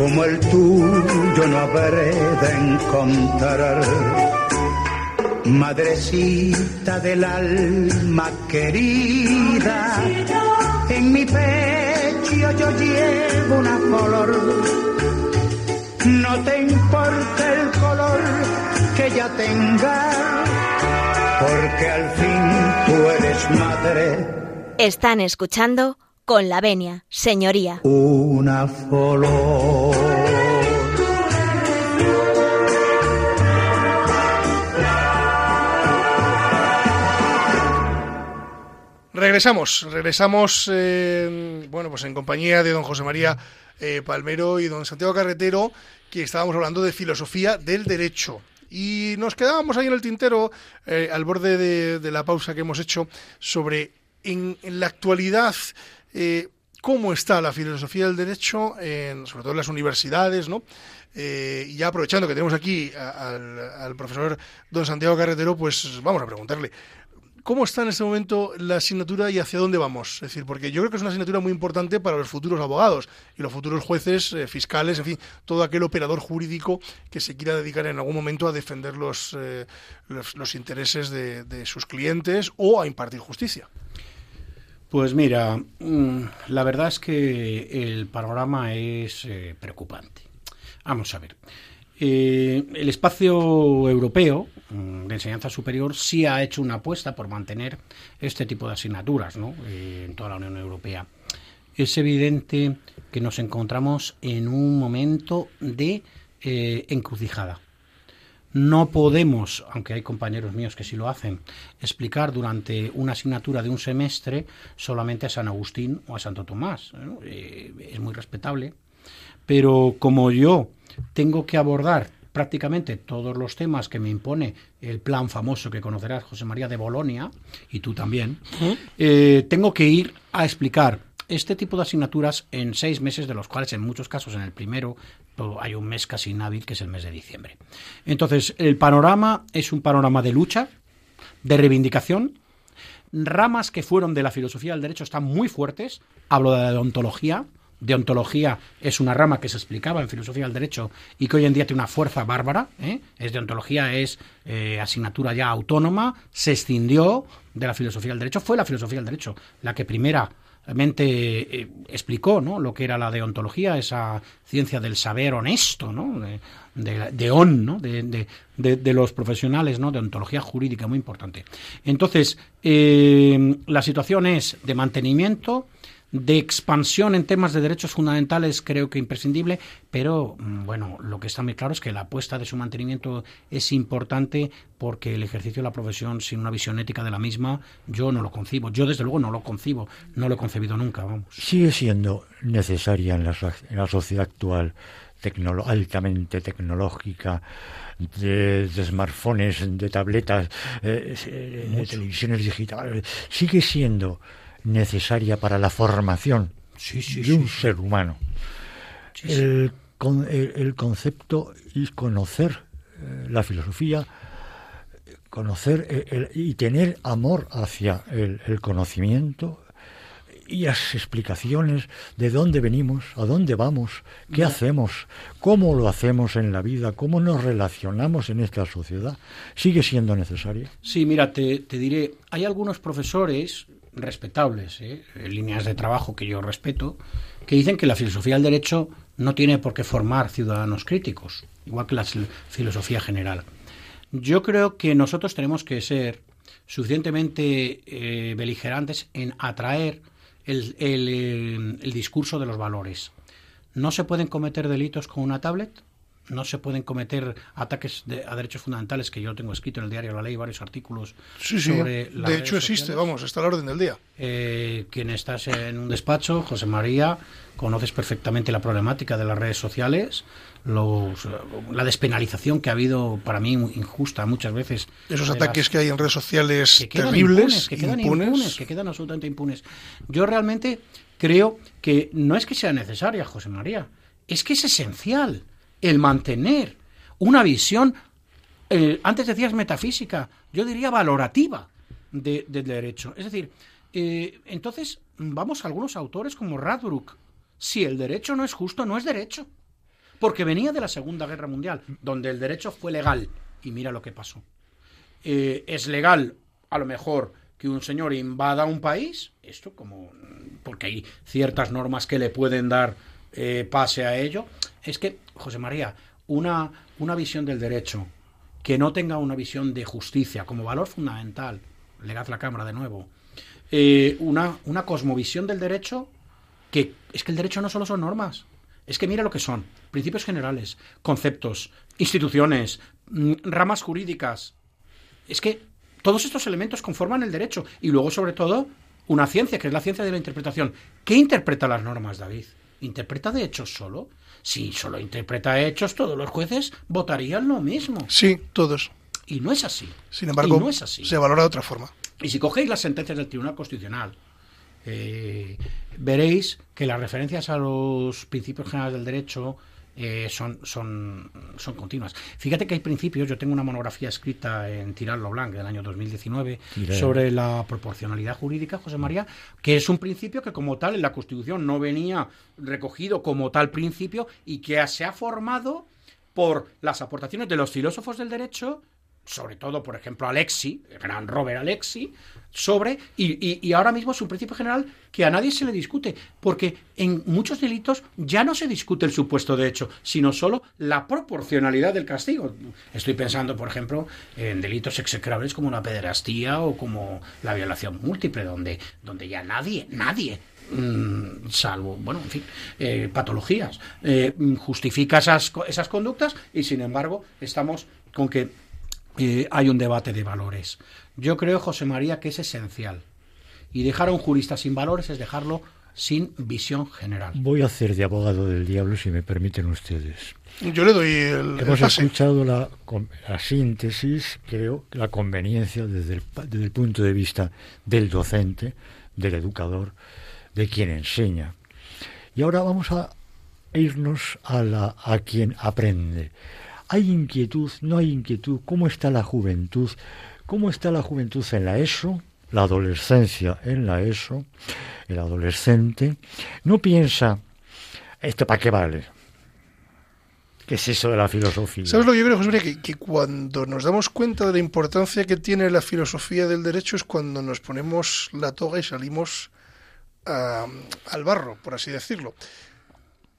Como el tuyo no habré de encontrar. Madrecita del alma querida, en mi pecho yo llevo una flor. No te importa el color que ella tenga, porque al fin tú eres madre. Están escuchando Con la venia, señoría. Una flor. Regresamos, regresamos, eh, bueno, pues en compañía de don José María eh, Palmero y don Santiago Carretero, que estábamos hablando de filosofía del derecho. Y nos quedábamos ahí en el tintero, eh, al borde de, de la pausa que hemos hecho, sobre en, en la actualidad eh, cómo está la filosofía del derecho, en, sobre todo en las universidades, ¿no? Eh, y ya aprovechando que tenemos aquí a, a, al, al profesor don Santiago Carretero, pues vamos a preguntarle, ¿cómo está en este momento la asignatura y hacia dónde vamos? Es decir, porque yo creo que es una asignatura muy importante para los futuros abogados y los futuros jueces, eh, fiscales, en fin, todo aquel operador jurídico que se quiera dedicar en algún momento a defender los, eh, los, los intereses de, de sus clientes o a impartir justicia. Pues mira, la verdad es que el panorama es eh, preocupante. Vamos a ver. Eh, el espacio europeo de enseñanza superior sí ha hecho una apuesta por mantener este tipo de asignaturas, ¿no? eh, en toda la Unión Europea. Es evidente que nos encontramos en un momento de eh, encrucijada. No podemos, aunque hay compañeros míos que sí lo hacen, explicar durante una asignatura de un semestre solamente a San Agustín o a Santo Tomás, ¿no? eh, es muy respetable. Pero como yo tengo que abordar prácticamente todos los temas que me impone el plan famoso que conocerás, José María, de Bolonia, y tú también, ¿Eh? Eh, tengo que ir a explicar este tipo de asignaturas en seis meses, de los cuales en muchos casos, en el primero, hay un mes casi inhábil, que es el mes de diciembre. Entonces, el panorama es un panorama de lucha, de reivindicación. Ramas que fueron de la filosofía del derecho están muy fuertes. Hablo de la deontología. Deontología es una rama que se explicaba en filosofía del derecho y que hoy en día tiene una fuerza bárbara, ¿eh? Es deontología, es eh, asignatura ya autónoma, se escindió de la filosofía del derecho. Fue la filosofía del derecho la que primeramente eh, explicó, ¿no?, lo que era la deontología, esa ciencia del saber honesto, ¿no?, de, de, de on, ¿no?, de, de, de, de los profesionales, ¿no?, deontología jurídica muy importante. Entonces, eh, la situación es de mantenimiento, de expansión en temas de derechos fundamentales, creo que imprescindible, pero bueno, lo que está muy claro es que la apuesta de su mantenimiento es importante, porque el ejercicio de la profesión sin una visión ética de la misma, yo no lo concibo, yo desde luego no lo concibo, no lo he concebido nunca, vamos. Sigue siendo necesaria en la, en la sociedad actual, Tecno- altamente tecnológica, de, de smartphones, de tabletas, eh, de televisiones digitales, sigue siendo necesaria para la formación sí, sí, de un sí, ser sí. humano. Sí, sí. El, con, el, el concepto y conocer eh, la filosofía, conocer el, el, y tener amor hacia el, el conocimiento y las explicaciones de dónde venimos, a dónde vamos, qué hacemos, cómo lo hacemos en la vida, cómo nos relacionamos en esta sociedad, sigue siendo necesaria. Sí, mira, te, te diré, hay algunos profesores respetables, ¿eh?, líneas de trabajo que yo respeto, que dicen que la filosofía del derecho no tiene por qué formar ciudadanos críticos, igual que la filosofía general. Yo creo que nosotros tenemos que ser suficientemente eh, beligerantes en atraer el, el, el, el discurso de los valores. No se pueden cometer delitos con una tablet, no se pueden cometer ataques de, a derechos fundamentales, que yo tengo escrito en el diario La Ley varios artículos sí, sobre sí. La de hecho existe, sociales. Vamos, está a la orden del día. Eh, quien estás en un despacho, José María, conoces perfectamente la problemática de las redes sociales, los, la despenalización que ha habido, para mí injusta muchas veces. Esos ataques las, que hay en redes sociales que quedan terribles, impunes, que quedan impunes. impunes, que quedan absolutamente impunes. Yo realmente creo que no es que sea necesaria, José María, es que es esencial el mantener una visión, eh, antes decías metafísica, yo diría valorativa del de derecho. Es decir, eh, entonces vamos a algunos autores como Radbruck. Si el derecho no es justo, no es derecho. Porque venía de la Segunda Guerra Mundial, donde el derecho fue legal. Y mira lo que pasó. Eh, es legal, a lo mejor, que un señor invada un país, esto como porque hay ciertas normas que le pueden dar eh, pase a ello. Es que, José María, una, una visión del derecho que no tenga una visión de justicia como valor fundamental, Legaz Lacambra de nuevo, eh, una, una cosmovisión del derecho, que es que el derecho no solo son normas, es que mira lo que son, principios generales, conceptos, instituciones, ramas jurídicas, es que todos estos elementos conforman el derecho, y luego sobre todo una ciencia, que es la ciencia de la interpretación. ¿Qué interpreta las normas, David? ¿Interpreta de hecho solo? Si solo interpreta hechos, todos los jueces votarían lo mismo. Sí, todos. Y no es así. Sin embargo, y no es así. Se valora de otra forma. Y si cogéis las sentencias del Tribunal Constitucional, eh, veréis que las referencias a los principios generales del derecho eh, son, son, son continuas. Fíjate que hay principios, yo tengo una monografía escrita en Tirant-Le Blanc del año dos mil diecinueve Tiré. sobre la proporcionalidad jurídica, José María, que es un principio que como tal en la Constitución no venía recogido como tal principio y que se ha formado por las aportaciones de los filósofos del derecho, sobre todo, por ejemplo, Alexy, el gran Robert Alexy, sobre, y, y, y ahora mismo es un principio general que a nadie se le discute, porque en muchos delitos ya no se discute el supuesto de hecho, sino solo la proporcionalidad del castigo. Estoy pensando, por ejemplo, en delitos execrables como la pederastía o como la violación múltiple, donde, donde ya nadie, nadie, salvo, bueno, en fin, eh, patologías, eh, justifica esas, esas conductas, y sin embargo estamos con que Eh, hay un debate de valores. Yo creo, José María, que es esencial. Y dejar a un jurista sin valores es dejarlo sin visión general. Voy a hacer de abogado del diablo, si me permiten ustedes. Yo le doy el... Hemos el pase. escuchado la, la síntesis, creo, la conveniencia desde el, desde el punto de vista del docente, del educador, de quien enseña. Y ahora vamos a irnos a, la, a quien aprende. ¿Hay inquietud? ¿No hay inquietud? ¿Cómo está la juventud? ¿Cómo está la juventud en la ESO? La adolescencia en la ESO. El adolescente no piensa, ¿esto para qué vale? ¿Qué es eso de la filosofía? ¿Sabes lo que yo creo, José María? Que, que cuando nos damos cuenta de la importancia que tiene la filosofía del derecho es cuando nos ponemos la toga y salimos a, al barro, por así decirlo.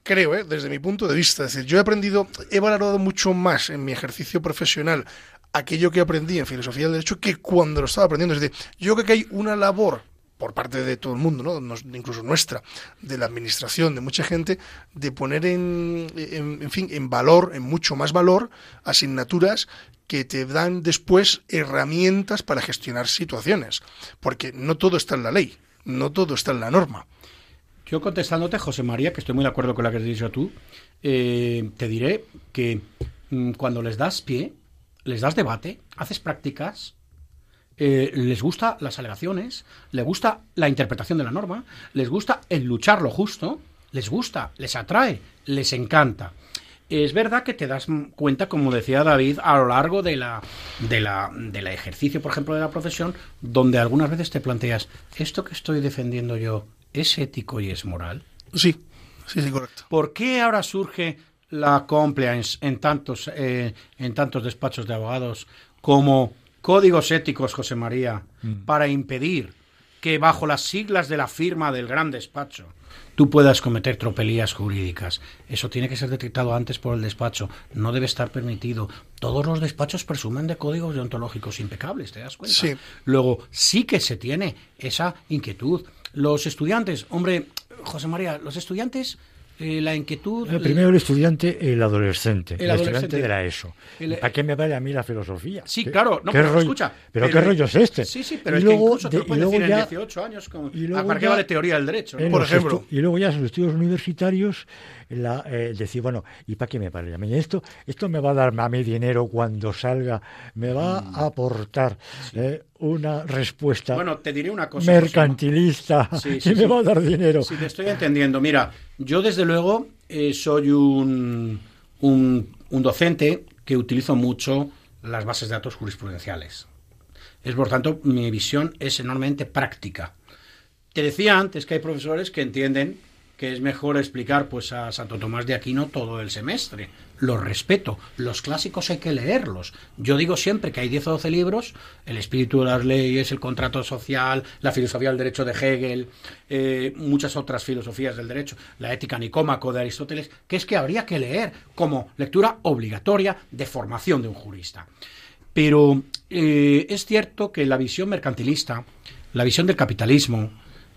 Creo, ¿eh? desde mi punto de vista. Es decir, yo he aprendido, he valorado mucho más en mi ejercicio profesional aquello que aprendí en filosofía del derecho que cuando lo estaba aprendiendo. Es decir, yo creo que hay una labor por parte de todo el mundo, ¿no? Nos, incluso nuestra, de la administración, de mucha gente, de poner en, en, en fin, en valor, en mucho más valor, asignaturas que te dan después herramientas para gestionar situaciones. Porque no todo está en la ley, no todo está en la norma. Yo contestándote, José María, que estoy muy de acuerdo con lo que has dicho tú, eh, te diré que mmm, cuando les das pie, les das debate, haces prácticas, eh, les gusta las alegaciones, les gusta la interpretación de la norma, les gusta el luchar lo justo, les gusta, les atrae, les encanta. Es verdad que te das cuenta, como decía David, a lo largo de la, de la, del ejercicio, por ejemplo, de la profesión, donde algunas veces te planteas, ¿esto que estoy defendiendo yo es ético y es moral? Sí, sí, sí, correcto. ¿Por qué ahora surge la compliance en tantos, eh, en tantos despachos de abogados como códigos éticos, José María, mm. para impedir que bajo las siglas de la firma del gran despacho tú puedas cometer tropelías jurídicas? Eso tiene que ser detectado antes por el despacho. No debe estar permitido. Todos los despachos presumen de códigos deontológicos impecables, ¿te das cuenta? Sí. Luego, sí que se tiene esa inquietud. Los estudiantes, hombre, José María, los estudiantes, eh, la inquietud... El primero el estudiante, el adolescente, el, el adolescente, estudiante de la ESO. El, ¿Para qué me vale a mí la filosofía? Sí, claro, no, pero rollo, escucha. ¿Pero, pero qué rollo es este? Sí, sí, pero y es luego, que incluso te de, lo pueden decir ya, en dieciocho años, como, y luego ¿para qué vale teoría del derecho? ¿No? Por ejemplo. Y luego ya en los estudios universitarios, la, eh, decir, bueno, ¿y para qué me vale a mí esto? Esto me va a dar a mí dinero cuando salga, me va mm. a aportar... Sí. Eh, una respuesta bueno, te diré una cosa, mercantilista sí, sí, y me sí. va a dar dinero. Sí, te estoy entendiendo. Mira, yo desde luego eh, soy un, un, un docente que utilizo mucho las bases de datos jurisprudenciales. Es, por tanto, mi visión es enormemente práctica. Te decía antes que hay profesores que entienden que es mejor explicar pues a Santo Tomás de Aquino todo el semestre. Los respeto, los clásicos hay que leerlos. Yo digo siempre que hay diez o doce libros, El espíritu de las leyes, El contrato social, La filosofía del derecho de Hegel, eh, muchas otras filosofías del derecho, La ética nicómaco de Aristóteles, que es que habría que leer como lectura obligatoria de formación de un jurista. Pero eh, es cierto que la visión mercantilista, la visión del capitalismo,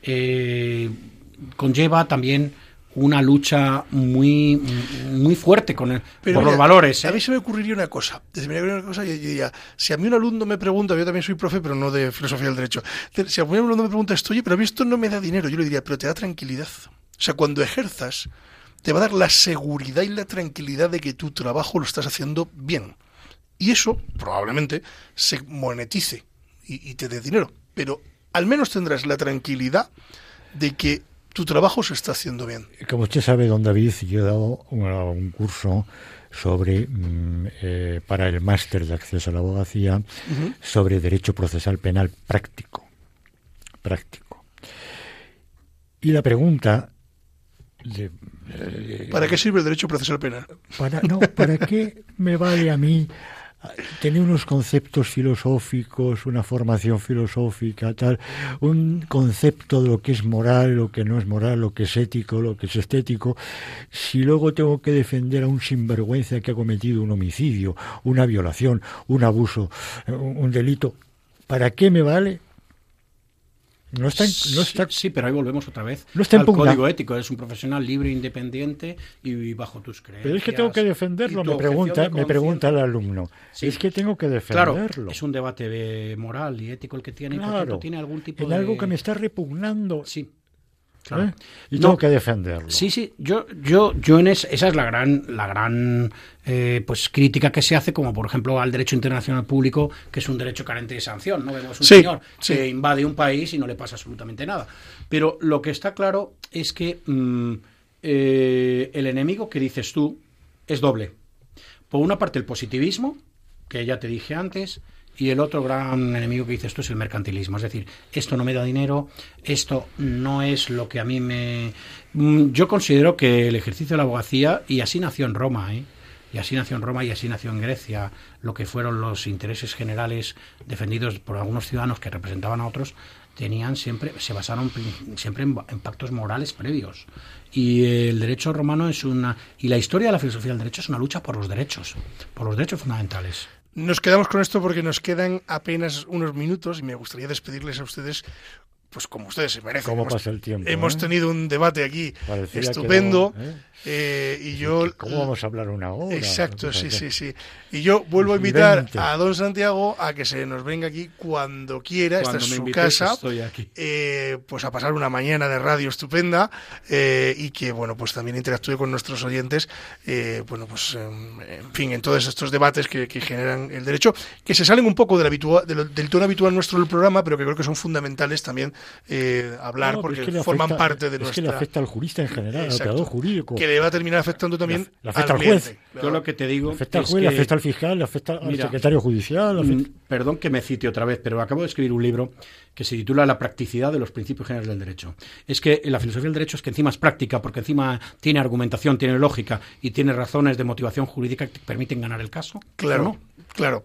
eh, conlleva también una lucha muy, muy fuerte con el, pero por mira, los valores. ¿eh? A mí se me ocurriría una cosa. Se me ocurriría una cosa y yo diría, si a mí un alumno me pregunta, yo también soy profe, pero no de filosofía del derecho, si a mí un alumno me pregunta esto, oye, pero a mí esto no me da dinero, yo le diría, pero te da tranquilidad. O sea, cuando ejerzas, te va a dar la seguridad y la tranquilidad de que tu trabajo lo estás haciendo bien. Y eso probablemente se monetice y, y te dé dinero, pero al menos tendrás la tranquilidad de que tu trabajo se está haciendo bien. Como usted sabe, don David, yo he dado un, un curso sobre mm, eh, para el máster de acceso a la abogacía, uh-huh, sobre derecho procesal penal práctico. Práctico. Y la pregunta... De, eh, ¿Para qué sirve el derecho procesal penal? Para, no, ¿para qué me vale a mí tener unos conceptos filosóficos, una formación filosófica, tal, un concepto de lo que es moral, lo que no es moral, lo que es ético, lo que es estético, si luego tengo que defender a un sinvergüenza que ha cometido un homicidio, una violación, un abuso, un delito? ¿Para qué me vale? No está, no está, sí, sí, pero ahí volvemos otra vez no está al código ético. Eres un profesional libre, independiente y bajo tus creencias. Pero es que tengo que defenderlo, me pregunta, me pregunta el alumno. Sí. Es que tengo que defenderlo. Claro, es un debate moral y ético el que tiene. Claro, y por tanto tiene algún tipo en de... algo que me está repugnando. Sí. Claro. ¿Eh? Y tengo no, que defenderlo. Sí, sí, yo yo yo en es, esa es la gran la gran eh, pues crítica que se hace, como por ejemplo al derecho internacional público, que es un derecho carente de sanción, no vemos un sí, señor sí. que invade un país y no le pasa absolutamente nada. Pero lo que está claro es que mmm, eh, el enemigo que dices tú es doble. Por una parte el positivismo, que ya te dije antes, y el otro gran enemigo que dice esto es el mercantilismo. Es decir, esto no me da dinero, esto no es lo que a mí me... Yo considero que el ejercicio de la abogacía, y así nació en Roma, ¿eh? y así nació en Roma y así nació en Grecia, lo que fueron los intereses generales defendidos por algunos ciudadanos que representaban a otros, tenían siempre se basaron siempre en, en pactos morales previos. Y el derecho romano es una... Y la historia de la filosofía del derecho es una lucha por los derechos, por los derechos fundamentales. Nos quedamos con esto porque nos quedan apenas unos minutos y me gustaría despedirles a ustedes, pues como ustedes se merecen. ¿Cómo hemos, pasa el tiempo? Hemos ¿eh? tenido un debate aquí Parecía estupendo no, ¿eh? Eh, y yo. ¿Cómo vamos a hablar una hora? Exacto, sí, sí, sí. Y yo vuelvo a invitar a don Santiago a que se nos venga aquí cuando quiera. Cuando esta es su invites, casa. Estoy aquí. Eh, pues a pasar una mañana de radio estupenda eh, y que bueno, pues también interactúe con nuestros oyentes. Eh, bueno, pues en fin, en todos estos debates que, que generan el derecho, que se salen un poco del, habitual, del, del tono habitual nuestro del programa, pero que creo que son fundamentales también. Eh, hablar no, porque es que forman afecta, parte de es nuestra... que le afecta al jurista en general, exacto, al operador jurídico, que le va a terminar afectando también la, la afecta al, al juez cliente, claro. Yo lo que te digo le afecta al juez, que... le afecta al fiscal, le afecta Mira, al secretario judicial afecta... perdón que me cite otra vez, pero acabo de escribir un libro que se titula La practicidad de los principios generales del derecho. Es que la filosofía del derecho es que encima es práctica, porque encima tiene argumentación, tiene lógica y tiene razones de motivación jurídica que te permiten ganar el caso. Claro, ¿no? Claro.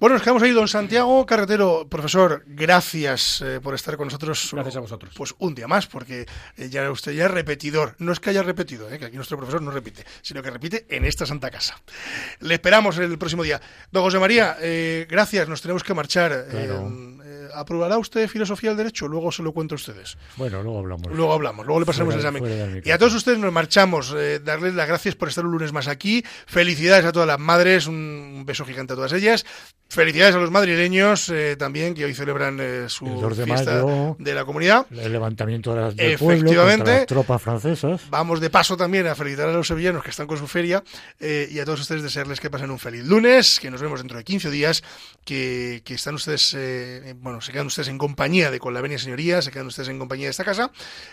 Bueno, nos quedamos ahí, don Santiago Carretero. Profesor, gracias eh, por estar con nosotros. Gracias a vosotros. Pues un día más, porque eh, ya usted ya es repetidor. No es que haya repetido, eh, que aquí nuestro profesor no repite, sino que repite en esta santa casa. Le esperamos el próximo día. Don José María, eh, gracias, nos tenemos que marchar. Claro. Eh, eh, ¿Aprobará usted filosofía del derecho? Luego se lo cuento a ustedes. Bueno, luego hablamos. Luego hablamos, luego le pasaremos fuera, el examen. Y a todos ustedes nos marchamos. Eh, darles las gracias por estar un lunes más aquí. Felicidades a todas las madres, un beso gigante a todas ellas. Felicidades a los madrileños eh, también, que hoy celebran eh, su de fiesta mayo, de la comunidad. El levantamiento de las, del pueblo contra las tropas francesas. Vamos de paso también a felicitar a los sevillanos que están con su feria eh, y a todos ustedes desearles que pasen un feliz lunes, que nos vemos dentro de quince días, que, que están ustedes, eh, bueno, se quedan ustedes en compañía de Con la Venia Señoría, se quedan ustedes en compañía de esta casa,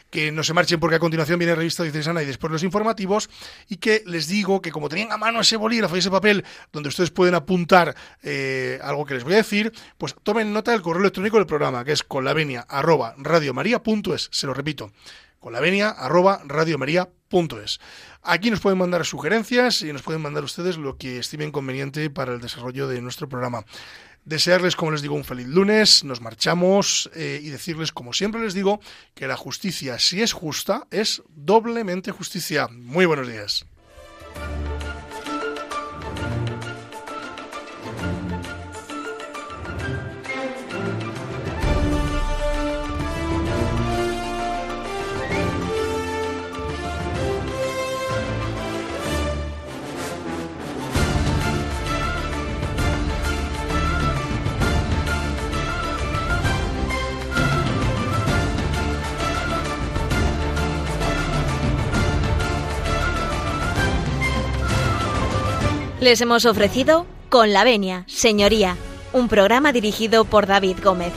que no se marchen porque a continuación viene Revista Diocesana y después los informativos, y que les digo que como tenían a mano ese bolígrafo y ese papel donde ustedes pueden apuntar... Eh, algo que les voy a decir, pues tomen nota del correo electrónico del programa, que es conlavenia arroba radiomaria punto es. Se lo repito, conlavenia arroba radiomaria punto es. Aquí nos pueden mandar sugerencias y nos pueden mandar ustedes lo que estimen conveniente para el desarrollo de nuestro programa. Desearles, como les digo, un feliz lunes, nos marchamos eh, y decirles, como siempre les digo, que la justicia, si es justa, es doblemente justicia. Muy buenos días. Les hemos ofrecido Con la venia, señoría, un programa dirigido por David Gómez.